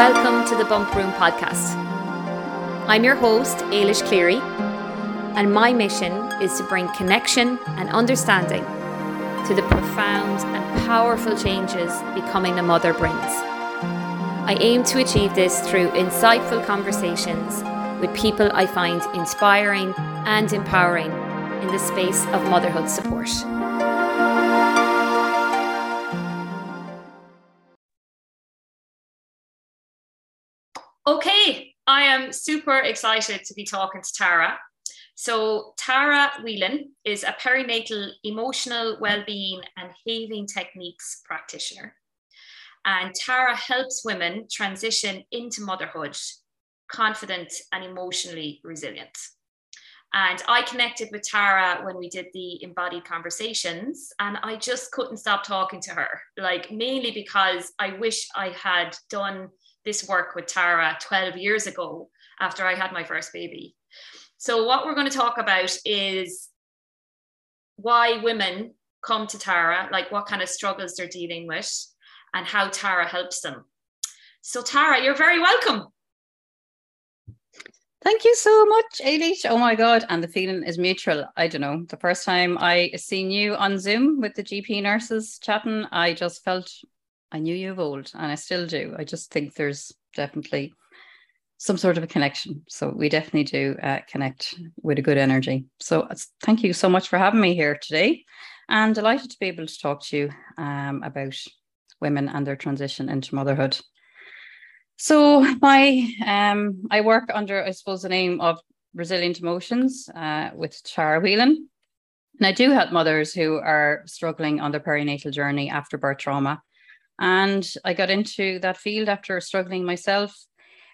Welcome to the Bump Room Podcast. I'm your host, Eilish Cleary, and my mission is to bring connection and understanding to the profound and powerful changes becoming a mother brings. I aim to achieve this through insightful conversations with people I find inspiring and empowering in the space of motherhood support. Okay, I am super excited to be talking to Tara. So Tara Whelan is a perinatal emotional wellbeing and Havening Techniques practitioner. And Tara helps women transition into motherhood, confident and emotionally resilient. And I connected with Tara when we did the embodied conversations, and I just couldn't stop talking to her, like mainly because I wish I had done this work with Tara 12 years ago after I had my first baby. So what we're going to talk about is why women come to Tara, like what kind of struggles they're dealing with and how Tara helps them. So Tara, you're very welcome. Thank you so much, Eilish. Oh my God. And the feeling is mutual. I don't know. The first time I seen you on Zoom with the GP nurses chatting, I just felt I knew you of old, and I still do. I just think there's definitely some sort of a connection. So we definitely do connect with a good energy. So thank you so much for having me here today, and delighted to be able to talk to you about women and their transition into motherhood. So my I work under, I suppose, the name of Resilient Emotions with Tara Whelan. And I do help mothers who are struggling on their perinatal journey after birth trauma. And I got into that field after struggling myself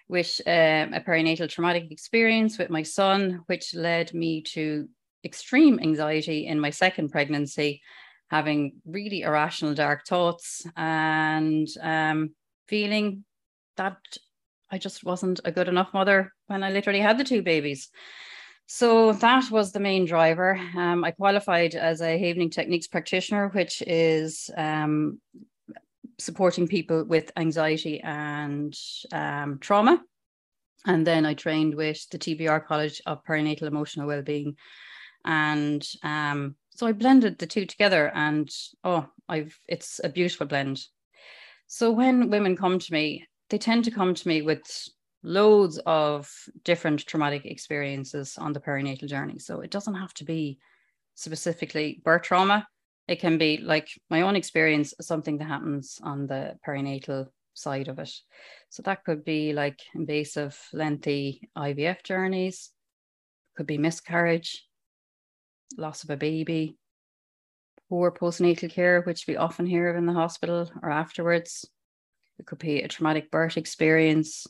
with a perinatal traumatic experience with my son, which led me to extreme anxiety in my second pregnancy, having really irrational dark thoughts and feeling that I just wasn't a good enough mother when I literally had the two babies. So that was the main driver. I qualified as a Havening Techniques practitioner, which is supporting people with anxiety and trauma. And then I trained with the TBR College of Perinatal Emotional Wellbeing. And so I blended the two together, and it's a beautiful blend. So when women come to me, they tend to come to me with loads of different traumatic experiences on the perinatal journey. So it doesn't have to be specifically birth trauma. It can be, like my own experience, something that happens on the perinatal side of it. So that could be like invasive, lengthy IVF journeys, could be miscarriage, loss of a baby, poor postnatal care, which we often hear of in the hospital or afterwards. It could be a traumatic birth experience.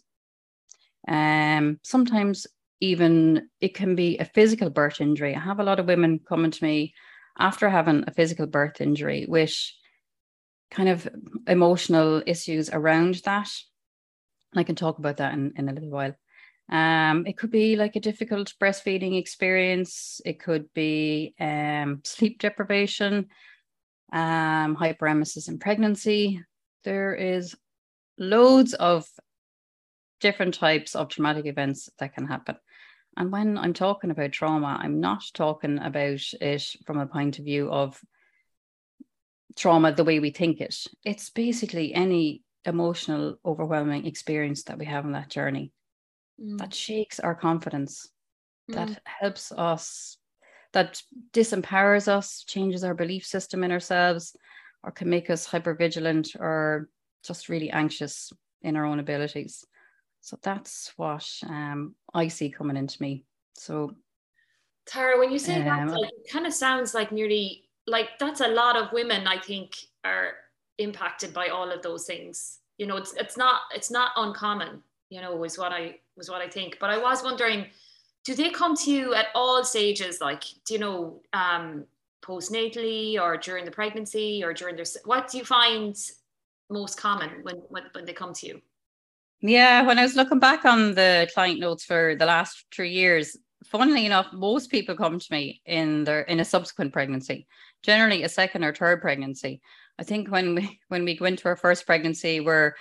Sometimes even it can be a physical birth injury. I have a lot of women coming to me after having a physical birth injury with kind of emotional issues around that. And I can talk about that in a little while. It could be like a difficult breastfeeding experience. It could be sleep deprivation, hyperemesis in pregnancy. There is loads of different types of traumatic events that can happen. And when I'm talking about trauma, I'm not talking about it from a point of view of trauma the way we think it. It's basically any emotional, overwhelming experience that we have on that journey that shakes our confidence, that helps us, that disempowers us, changes our belief system in ourselves, or can make us hypervigilant or just really anxious in our own abilities. So that's what I see coming into me. So Tara, when you say that, like, it kind of sounds like nearly like that's a lot of women, I think, are impacted by all of those things. You know, it's not uncommon, you know, was what I think. But I was wondering, do they come to you at all stages? Like, do you know, postnatally or during the pregnancy or during their, what do you find most common when they come to you? Yeah, when I was looking back on the client notes for the last 3 years, funnily enough, most people come to me in a subsequent pregnancy, generally a second or third pregnancy. I think when we go into our first pregnancy, we're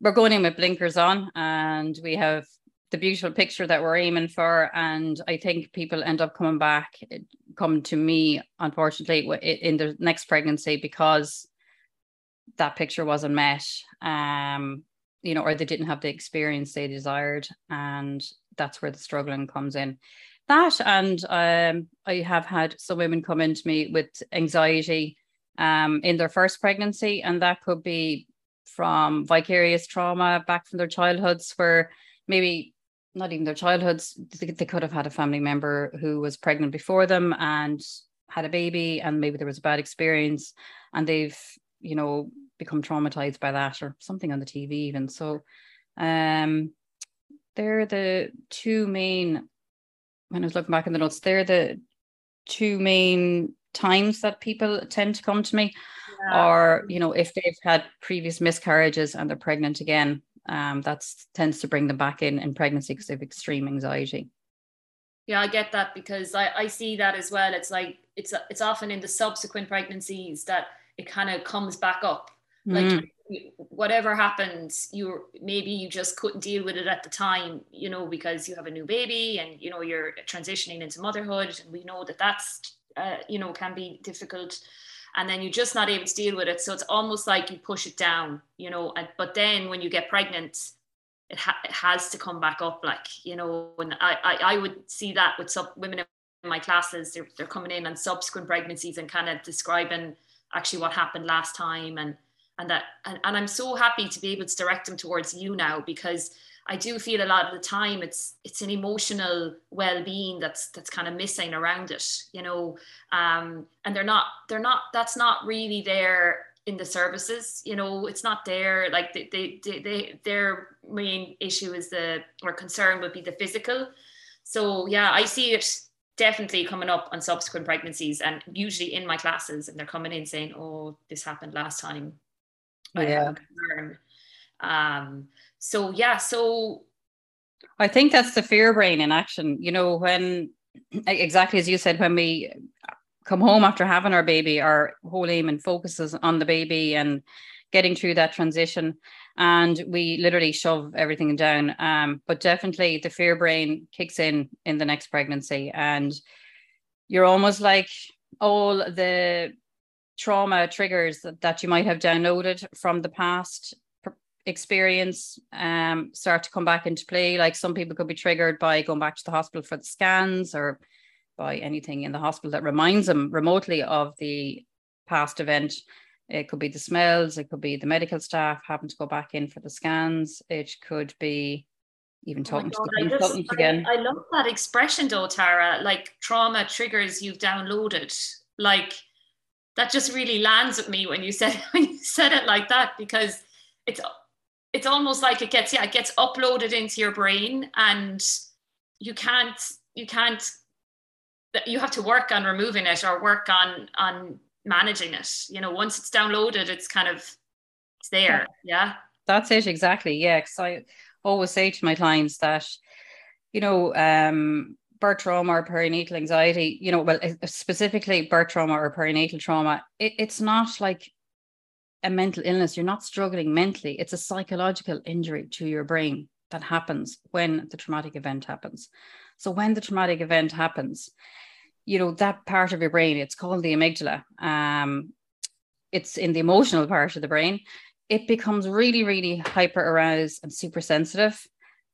we're going in with blinkers on, and we have the beautiful picture that we're aiming for. And I think people end up coming back, come to me, unfortunately, in the next pregnancy because that picture wasn't met, you know, or they didn't have the experience they desired. And that's where the struggling comes in. That, and I have had some women come into me with anxiety in their first pregnancy, and that could be from vicarious trauma back from their childhoods, where maybe not even their childhoods, they could have had a family member who was pregnant before them and had a baby, and maybe there was a bad experience, and they've, you know, become traumatized by that, or something on the TV even. So they're the two main, when I was looking back in the notes, they're the two main times that people tend to come to me. Yeah. Or, you know, if they've had previous miscarriages and they're pregnant again, that tends to bring them back in pregnancy because they have extreme anxiety. Yeah, I get that, because I see that as well. It's like, it's often in the subsequent pregnancies that it kind of comes back up. Like whatever happens, maybe you just couldn't deal with it at the time, you know, because you have a new baby and, you know, you're transitioning into motherhood, and we know that that's, you know, can be difficult, and then you're just not able to deal with it. So it's almost like you push it down, you know, and, but then when you get pregnant, it has to come back up, like, you know, and I would see that with women in my classes, they're coming in on subsequent pregnancies and kind of describing actually what happened last time, and I'm so happy to be able to direct them towards you now, because I do feel a lot of the time it's an emotional well-being that's kind of missing around it, you know, and they're not that's not really there in the services, you know, it's not there. Like they their main issue is or concern would be the physical. So yeah, I see it definitely coming up on subsequent pregnancies, and usually in my classes, and they're coming in saying, "Oh, this happened last time." Yeah. So yeah, so I think that's the fear brain in action. You know, when exactly as you said, when we come home after having our baby, our whole aim and focus is on the baby and getting through that transition, and we literally shove everything down. But definitely the fear brain kicks in the next pregnancy, and you're almost like all the trauma triggers that you might have downloaded from the past experience start to come back into play. Like some people could be triggered by going back to the hospital for the scans, or by anything in the hospital that reminds them remotely of the past event. It could be the smells, it could be the medical staff having to go back in for the scans, it could be even talking to the consultants again. I love that expression though, Tara, like trauma triggers you've downloaded. Like that just really lands with me when you said it like that, because it's almost like it gets uploaded into your brain, and you have to work on removing it, or work on managing it, you know. Once it's downloaded, it's kind of, it's there. Yeah, that's it, exactly. Yeah, because I always say to my clients that, you know, birth trauma or perinatal anxiety, you know, well, specifically birth trauma or perinatal trauma, it's not like a mental illness. You're not struggling mentally. It's a psychological injury to your brain that happens when the traumatic event happens. So when the traumatic event happens, you know, that part of your brain, it's called the amygdala. It's in the emotional part of the brain. It becomes really, really hyper aroused and super sensitive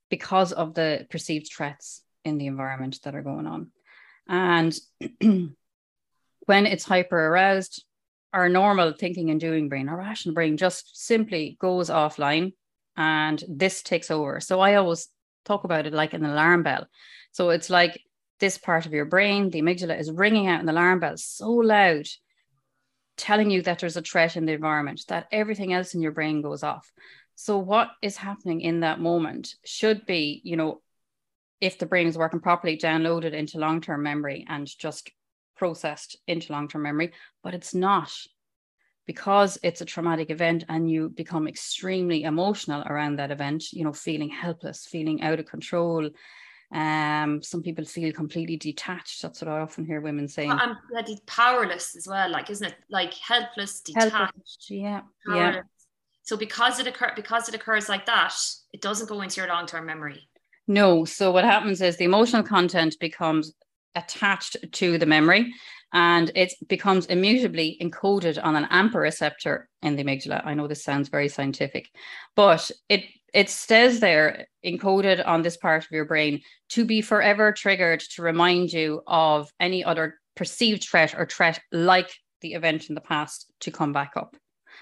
because of the perceived threats in the environment that are going on. And when it's hyper aroused, our normal thinking and doing brain, our rational brain, just simply goes offline, and this takes over. So I always talk about it like an alarm bell. So it's like this part of your brain, the amygdala, is ringing out an alarm bell so loud, telling you that there's a threat in the environment, that everything else in your brain goes off. So what is happening in that moment should be, you know, if the brain is working properly, downloaded into long-term memory and just processed into long-term memory, but it's not, because it's a traumatic event, and you become extremely emotional around that event, you know, feeling helpless, feeling out of control. Some people feel completely detached. That's what I often hear women saying. Well, I'm bloody powerless as well, like, isn't it? Like helpless, detached. Helpless, yeah. Powerless. Yeah. So because it occurs like that, it doesn't go into your long-term memory. No. So what happens is the emotional content becomes attached to the memory, and it becomes immutably encoded on an AMPA receptor in the amygdala. I know this sounds very scientific, but it stays there encoded on this part of your brain to be forever triggered to remind you of any other perceived threat or threat like the event in the past to come back up.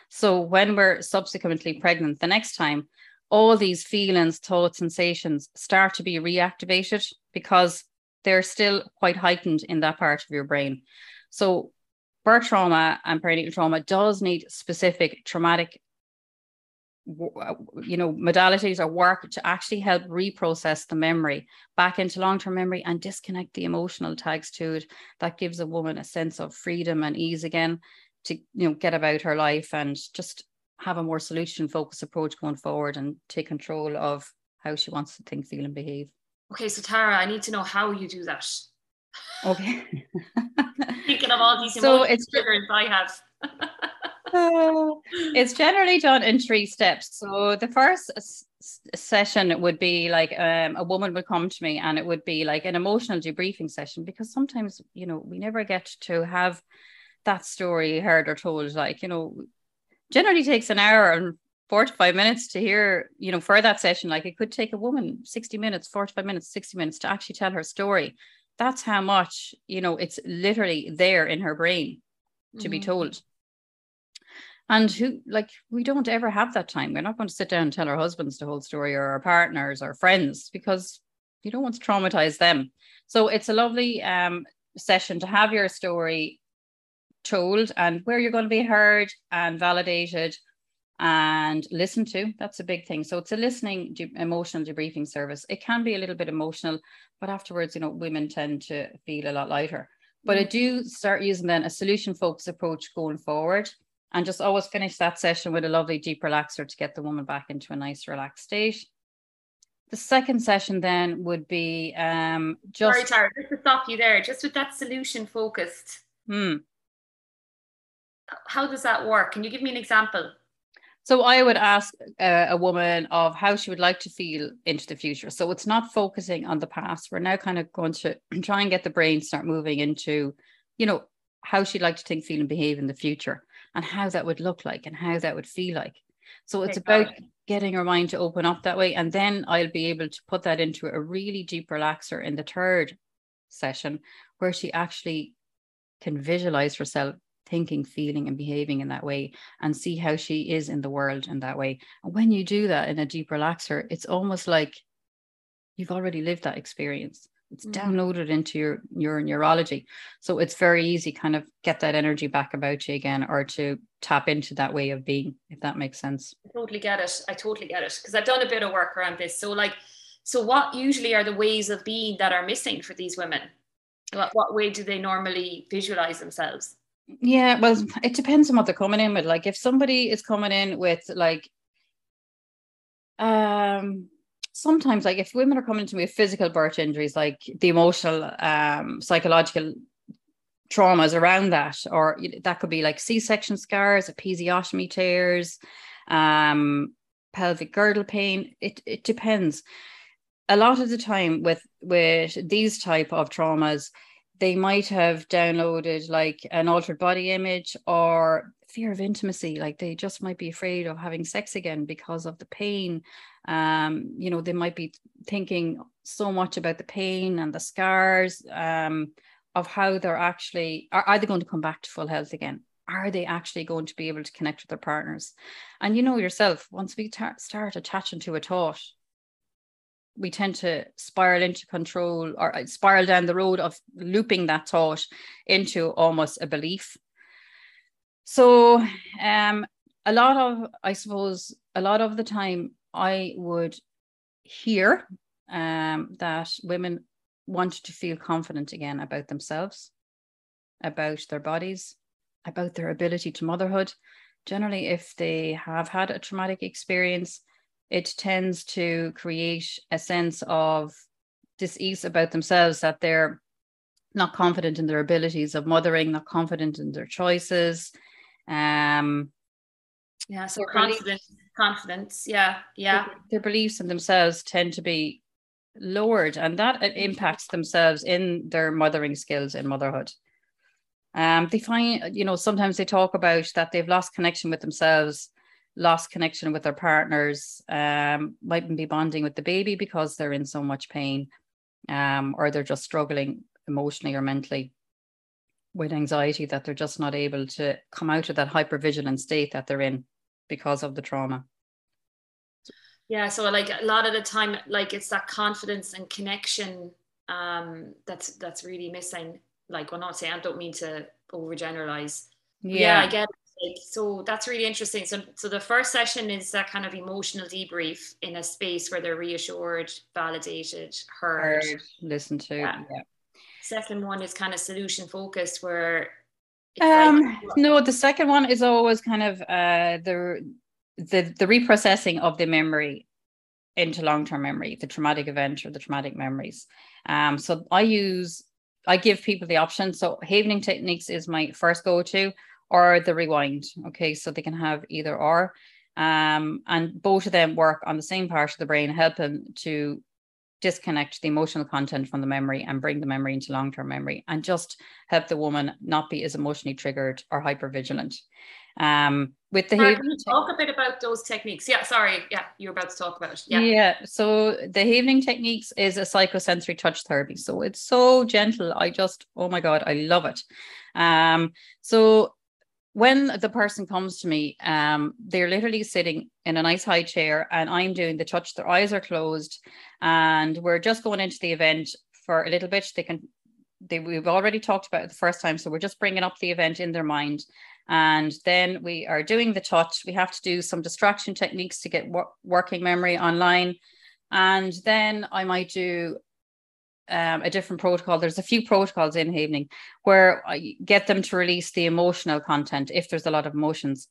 So when we're subsequently pregnant the next time, all these feelings, thoughts, sensations start to be reactivated because they're still quite heightened in that part of your brain. So birth trauma and perinatal trauma does need specific traumatic modalities or work to actually help reprocess the memory back into long-term memory and disconnect the emotional tags to it. That gives a woman a sense of freedom and ease again to get about her life and just have a more solution-focused approach going forward and take control of how she wants to think, feel, and behave. Okay, so Tara, I need to know how you do that. Okay. Thinking of all these emotional triggers I have. It's generally done in three steps. So the first session would be like a woman would come to me, and it would be like an emotional debriefing session, because sometimes we never get to have that story heard or told. Generally takes an hour and 45 minutes to hear, for that session. Like it could take a woman 60 minutes, 45 minutes, 60 minutes to actually tell her story. That's how much it's literally there in her brain to be told. And we don't ever have that time. We're not going to sit down and tell our husbands the whole story, or our partners or friends, because you don't want to traumatize them. So it's a lovely session to have your story told, and where you're going to be heard and validated and listened to. That's a big thing. So it's a listening emotional debriefing service. It can be a little bit emotional, but afterwards, women tend to feel a lot lighter. But I do start using then a solution focused approach going forward. And just always finish that session with a lovely deep relaxer to get the woman back into a nice relaxed state. The second session then would be just... Sorry, Tara, just to stop you there, just with that solution focused. How does that work? Can you give me an example? So I would ask a woman of how she would like to feel into the future. So it's not focusing on the past. We're now kind of going to try and get the brain to start moving into, how she'd like to think, feel, and behave in the future, and how that would look like and how that would feel like. So it's about getting her mind to open up that way. And then I'll be able to put that into a really deep relaxer in the third session, where she actually can visualize herself thinking, feeling, and behaving in that way, and see how she is in the world in that way. And when you do that in a deep relaxer, it's almost like you've already lived that experience. It's downloaded into your neurology. So it's very easy kind of get that energy back about you again, or to tap into that way of being, if that makes sense. I totally get it. Because I've done a bit of work around this. So what usually are the ways of being that are missing for these women? What way do they normally visualize themselves? Yeah, well, it depends on what they're coming in with. Like if somebody is coming in with sometimes, like if women are coming to me with physical birth injuries, like the emotional, psychological traumas around that, or that could be like C-section scars, episiotomy tears, pelvic girdle pain. It depends. A lot of the time with these type of traumas, they might have downloaded like an altered body image or fear of intimacy. Like they just might be afraid of having sex again because of the pain. They might be thinking so much about the pain and the scars of how they're actually, are they going to come back to full health again? Are they actually going to be able to connect with their partners? And yourself, once we start attaching to a thought, we tend to spiral into control, or spiral down the road of looping that thought into almost a belief. So a lot of the time I would hear that women wanted to feel confident again about themselves, about their bodies, about their ability to motherhood. Generally, if they have had a traumatic experience, it tends to create a sense of dis-ease about themselves, that they're not confident in their abilities of mothering, not confident in their choices. Yeah, so confidence. Yeah, yeah. Their beliefs in themselves tend to be lowered, and that impacts themselves in their mothering skills in motherhood. They find, you know, sometimes they talk about that they've lost connection with themselves, lost connection with their partners, mightn't be bonding with the baby because they're in so much pain, or they're just struggling emotionally or mentally with anxiety, that they're just not able to come out of that hypervigilant state that they're in because of the trauma. Yeah, so like a lot of the time, like it's that confidence and connection that's really missing. Like when I say, I don't mean to overgeneralize. Yeah, I get it. So that's really interesting. So the first session is that kind of emotional debrief in a space where they're reassured, validated, heard, listened to. Yeah. Second one is kind of solution focused, where the second one is always kind of the reprocessing of the memory into long-term memory, the traumatic event or the traumatic memories. So I give people the option. So Havening Techniques is my first go-to, or the rewind. Okay, so they can have either or. And both of them work on the same part of the brain, help them to disconnect the emotional content from the memory and bring the memory into long-term memory, and just help the woman not be as emotionally triggered or hypervigilant. With the Havening, talk a bit about those techniques. Yeah, sorry. Yeah, you're about to talk about it. Yeah. So the Havening Techniques is a psychosensory touch therapy. So it's so gentle. Oh my God, I love it. So when the person comes to me, they're literally sitting in a nice high chair, and I'm doing the touch. Their eyes are closed, and we're just going into the event for a little bit. We've already talked about it the first time, so we're just bringing up the event in their mind. And then we are doing the touch. We have to do some distraction techniques to get working memory online. And then I might do a different protocol. There's a few protocols in Havening where I get them to release the emotional content, if there's a lot of emotions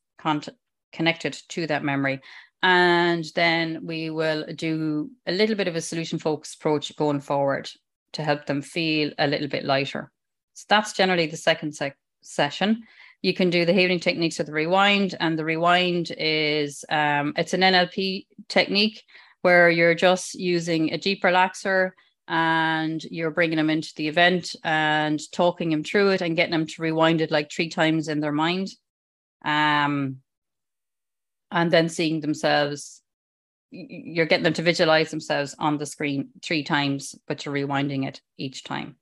connected to that memory. And then we will do a little bit of a solution-focused approach going forward to help them feel a little bit lighter. So that's generally the second session. You can do the Havening Techniques with the rewind, and the rewind is it's an NLP technique where you're just using a deep relaxer and you're bringing them into the event and talking them through it and getting them to rewind it like 3 times in their mind, and then seeing themselves. You're getting them to visualize themselves on the screen 3 times, but you're rewinding it each time.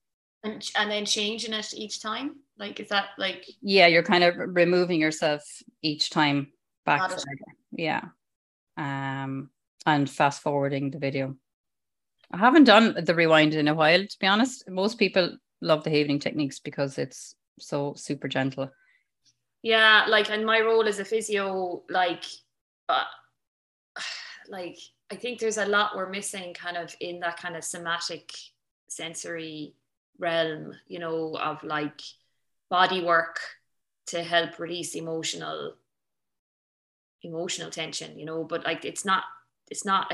And then changing it each time. Like, is that like... Yeah, you're kind of removing yourself each time back. Yeah. And fast forwarding the video. I haven't done the rewind in a while, to be honest. Most people love the Havening Techniques because it's so super gentle. Yeah, like, and my role as a physio, like I think there's a lot we're missing kind of in that kind of somatic sensory realm, you know, of like body work to help release emotional tension, you know, but like it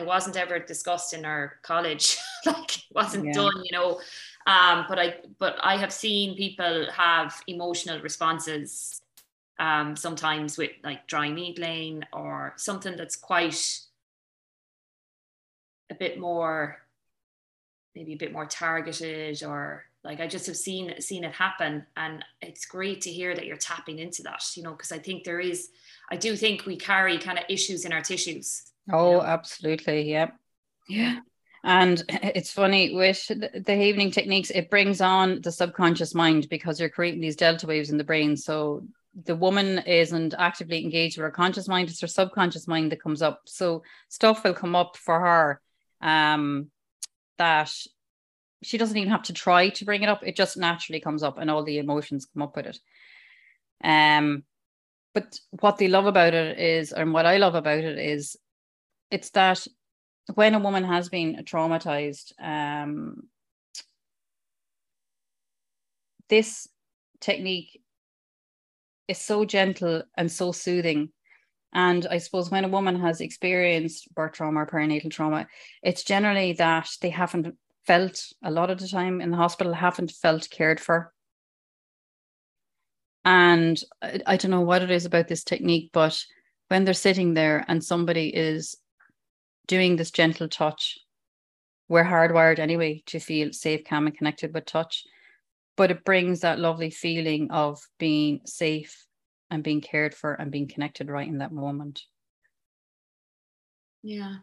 wasn't ever discussed in our college. Like it wasn't done, you know, but I have seen people have emotional responses sometimes with like dry needling or something that's quite a bit more targeted, or like I just have seen it happen, and it's great to hear that you're tapping into that, you know, because I think I do think we carry kind of issues in our tissues. Oh, you know? Absolutely. Yeah. And it's funny with the Havening Techniques, it brings on the subconscious mind because you're creating these delta waves in the brain. So the woman isn't actively engaged with her conscious mind, it's her subconscious mind that comes up. So stuff will come up for her that she doesn't even have to try to bring it up. It just naturally comes up and all the emotions come up with it. But what they love about it is, and what I love about it is, it's that when a woman has been traumatized, this technique is so gentle and so soothing. And I suppose when a woman has experienced birth trauma or perinatal trauma, it's generally that they haven't felt, a lot of the time in the hospital, haven't felt cared for. And I don't know what it is about this technique, but when they're sitting there and somebody is doing this gentle touch, we're hardwired anyway to feel safe, calm and connected with touch, but it brings that lovely feeling of being safe and being cared for and being connected right in that moment. Yeah.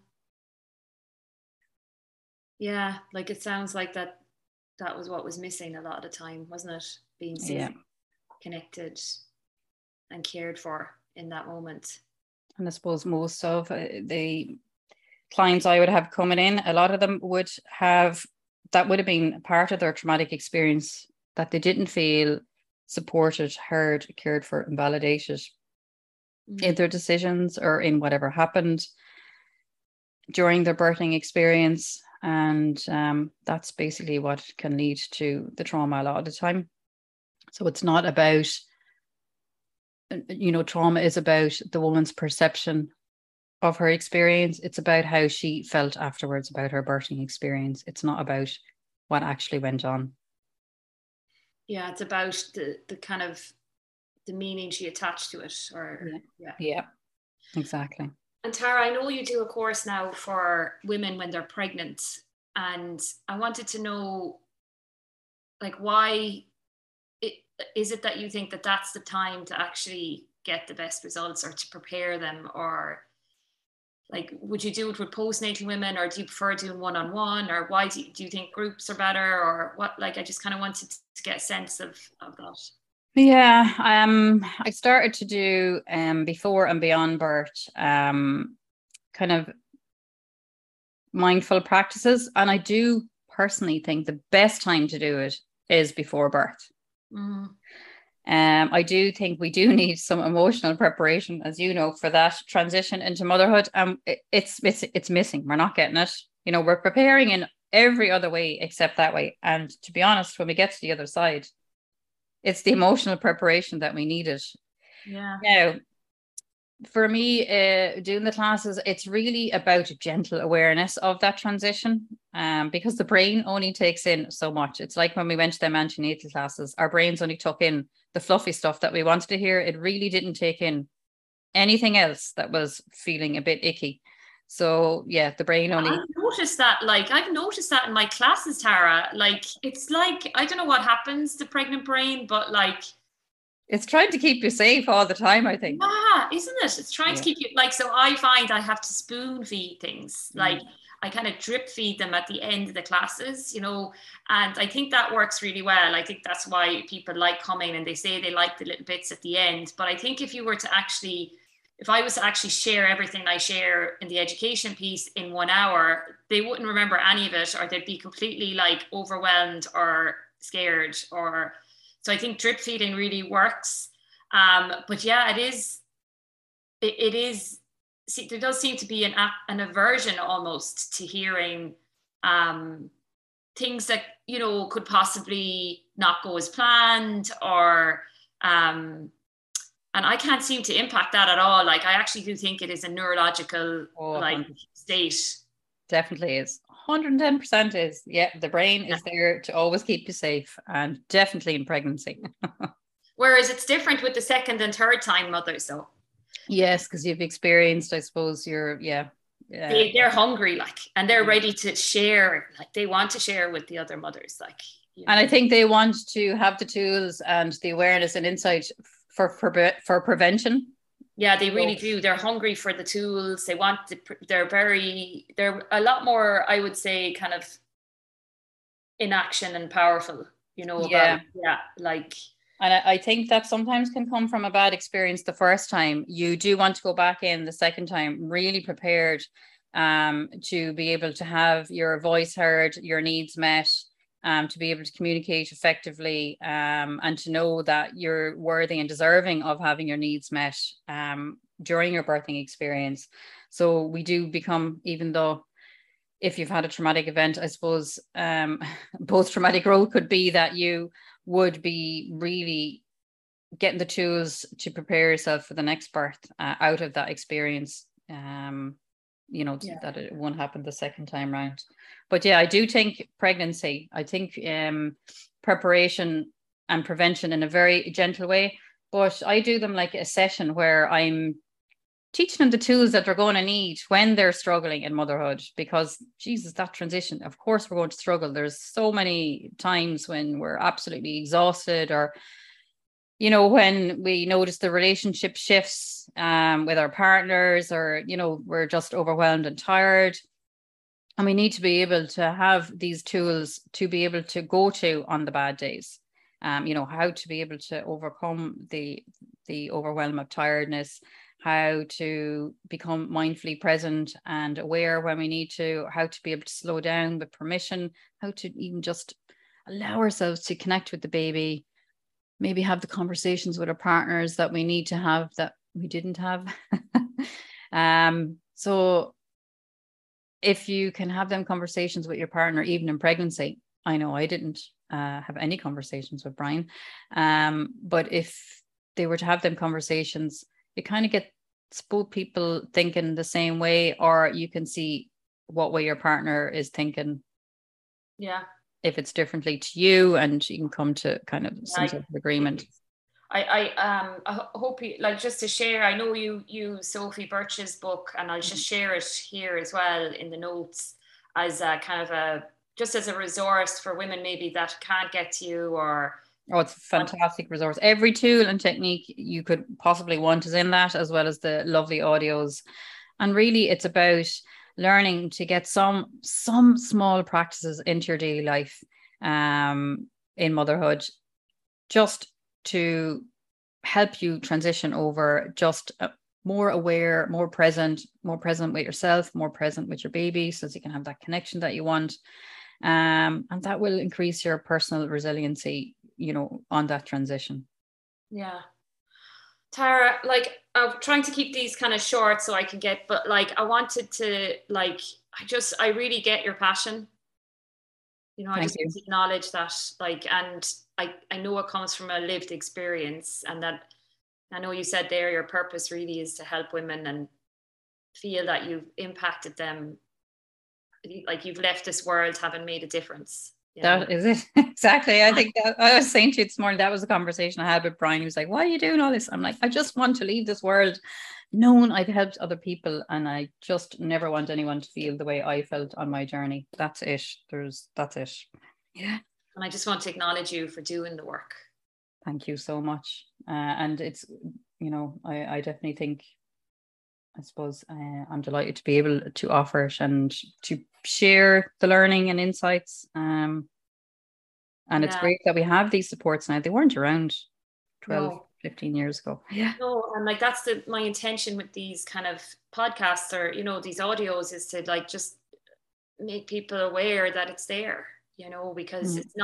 Yeah, like it sounds like that was what was missing a lot of the time, wasn't it? Being safe, connected and cared for in that moment. And I suppose most of the clients I would have coming in, a lot of them would have, that would have been part of their traumatic experience, that they didn't feel supported, heard, cared for and validated in their decisions or in whatever happened during their birthing experience. And that's basically what can lead to the trauma a lot of the time. So it's not about, you know, trauma is about the woman's perception of her experience. It's about how she felt afterwards about her birthing experience. It's not about what actually went on. Yeah, it's about the kind of the meaning she attached to it. Or yeah, exactly. And Tara, I know you do a course now for women when they're pregnant, and I wanted to know, like, why is it that you think that that's the time to actually get the best results or to prepare them? Or like, would you do it with postnatal women, or do you prefer doing one-on-one, or why do you think groups are better, or what? Like, I just kind of wanted to get a sense of that. Yeah, I started to do before and beyond birth kind of mindful practices, and I do personally think the best time to do it is before birth. I do think we do need some emotional preparation, as you know, for that transition into motherhood. It's missing. We're not getting it. You know, we're preparing in every other way except that way. And to be honest, when we get to the other side, it's the emotional preparation that we needed. Yeah. Now, for me, doing the classes, it's really about gentle awareness of that transition, because the brain only takes in so much. It's like when we went to them antenatal classes, our brains only took in the fluffy stuff that we wanted to hear. It really didn't take in anything else that was feeling a bit icky. So yeah, the brain only. I've noticed that in my classes, Tara. Like, it's like, I don't know what happens to pregnant brain, but like, it's trying to keep you safe all the time, I think. Yeah, isn't it? It's trying to keep you, like, so I find I have to spoon feed things. Like, I kind of drip feed them at the end of the classes, you know, and I think that works really well. I think that's why people like coming, and they say they like the little bits at the end. But I think if I was to actually share everything I share in the education piece in 1 hour, they wouldn't remember any of it, or they'd be completely like overwhelmed or scared. Or so I think drip feeding really works. But yeah, it is. See, there does seem to be an aversion almost to hearing things that, you know, could possibly not go as planned, or and I can't seem to impact that at all. Like, I actually do think it is a neurological state. Definitely is. 110% is. Yeah, the brain is there to always keep you safe, and definitely in pregnancy. Whereas it's different with the second and third time mothers, though. Yes, because you've experienced, I suppose, they're hungry, like, and they're ready to share. Like, they want to share with the other mothers, like. You know. And I think they want to have the tools and the awareness and insight for prevention. Yeah, they really do. They're hungry for the tools. They want they're a lot more, I would say, kind of in action and powerful, you know. And I think that sometimes can come from a bad experience the first time. You do want to go back in the second time really prepared to be able to have your voice heard, your needs met, to be able to communicate effectively, and to know that you're worthy and deserving of having your needs met during your birthing experience. So we do become, even though if you've had a traumatic event, I suppose post-traumatic growth could be that you would be really getting the tools to prepare yourself for the next birth out of that experience, that it won't happen the second time round. But yeah, I do think pregnancy, I think preparation and prevention in a very gentle way. But I do them like a session where I'm teach them the tools that they're going to need when they're struggling in motherhood, because Jesus, that transition, of course we're going to struggle. There's so many times when we're absolutely exhausted, or, you know, when we notice the relationship shifts with our partners, or, you know, we're just overwhelmed and tired. And we need to be able to have these tools to be able to go to on the bad days, you know, how to be able to overcome the overwhelm of tiredness, how to become mindfully present and aware when we need to, how to be able to slow down with permission, how to even just allow ourselves to connect with the baby, maybe have the conversations with our partners that we need to have that we didn't have. So if you can have them conversations with your partner, even in pregnancy, I know I didn't have any conversations with Brian, but if they were to have them conversations, you kind of get both people thinking the same way, or you can see what way your partner is thinking. Yeah. If it's differently to you, and you can come to kind of some sort of agreement. I hope you, like, just to share, I know you Sophie Burch's book, and I'll just share it here as well in the notes as a kind of a, just as a resource for women maybe that can't get to you, or. Oh, it's a fantastic resource. Every tool and technique you could possibly want is in that, as well as the lovely audios. And really it's about learning to get some small practices into your daily life in motherhood, just to help you transition over, just more aware, more present with yourself, more present with your baby, so that you can have that connection that you want. And that will increase your personal resiliency, you know, on that transition. Yeah. Tara, like, I'm trying to keep these kind of short so I can get, but like, I wanted to, like, I really get your passion. You know, I just acknowledge that, like, and I know it comes from a lived experience, and that I know you said there your purpose really is to help women and feel that you've impacted them, like you've left this world having made a difference. Yeah. That is it. Exactly. I think that, I was saying to you this morning, that was a conversation I had with Brian. He was like, why are you doing all this? I'm like, I just want to leave this world known I've helped other people, and I just never want anyone to feel the way I felt on my journey. That's it. That's it. Yeah. And I just want to acknowledge you for doing the work. Thank you so much. And it's, you know, I definitely think, I suppose I'm delighted to be able to offer it and to share the learning and insights. And yeah, it's great that we have these supports now. They weren't around 15 years ago. Yeah. No, and like, that's my intention with these kind of podcasts, or, you know, these audios, is to like, just make people aware that it's there, you know, because it's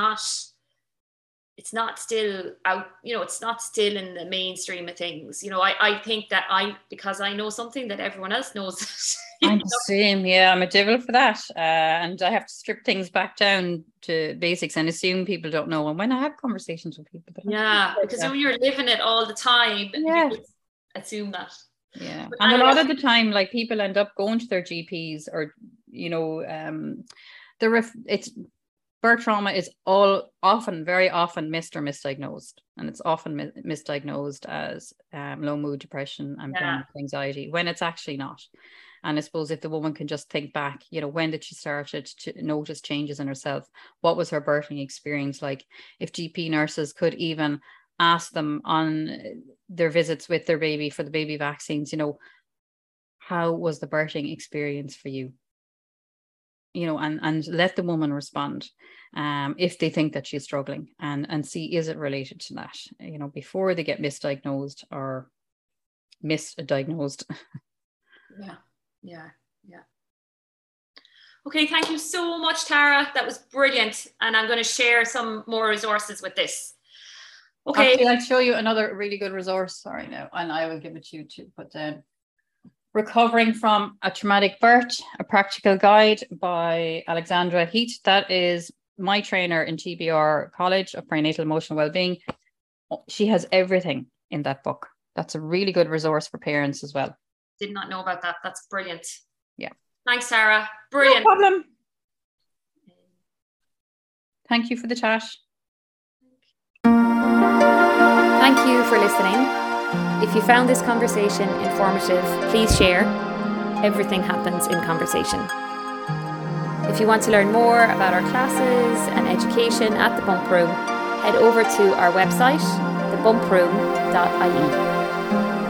not still out, you know, it's not still in the mainstream of things. You know, I think that because I know something that everyone else knows. I'm the same. Yeah, I'm a devil for that. And I have to strip things back down to basics and assume people don't know. And when I have conversations with people. Yeah, because when you're living it all the time, you assume that. Yeah. But and a lot of the time, like, people end up going to their GPs, or, you know, birth trauma is very often missed or misdiagnosed, and it's often misdiagnosed as low mood, depression, and anxiety, when it's actually not. And I suppose if the woman can just think back, you know, when did she start to notice changes in herself? What was her birthing experience like? If GP nurses could even ask them on their visits with their baby for the baby vaccines, you know, how was the birthing experience for you? You know, and let the woman respond if they think that she's struggling, and see, is it related to that, you know, before they get misdiagnosed or misdiagnosed. Yeah. Okay, thank you so much, Tara. That was brilliant. And I'm going to share some more resources with this. Okay. Actually, I'll show you another really good resource. Sorry now, and I will give it to you to put down. Recovering from a Traumatic Birth, a Practical Guide by Alexandra Heat. That is my trainer in TBR College of Prenatal Emotional Wellbeing. She has everything in that book. That's a really good resource for parents as well. Did not know about that. That's brilliant. Yeah. Thanks, Sarah. Brilliant. No problem. Thank you for the chat. Thank you for listening. If you found this conversation informative, please share. Everything happens in conversation. If you want to learn more about our classes and education at The Bump Room, head over to our website, thebumproom.ie.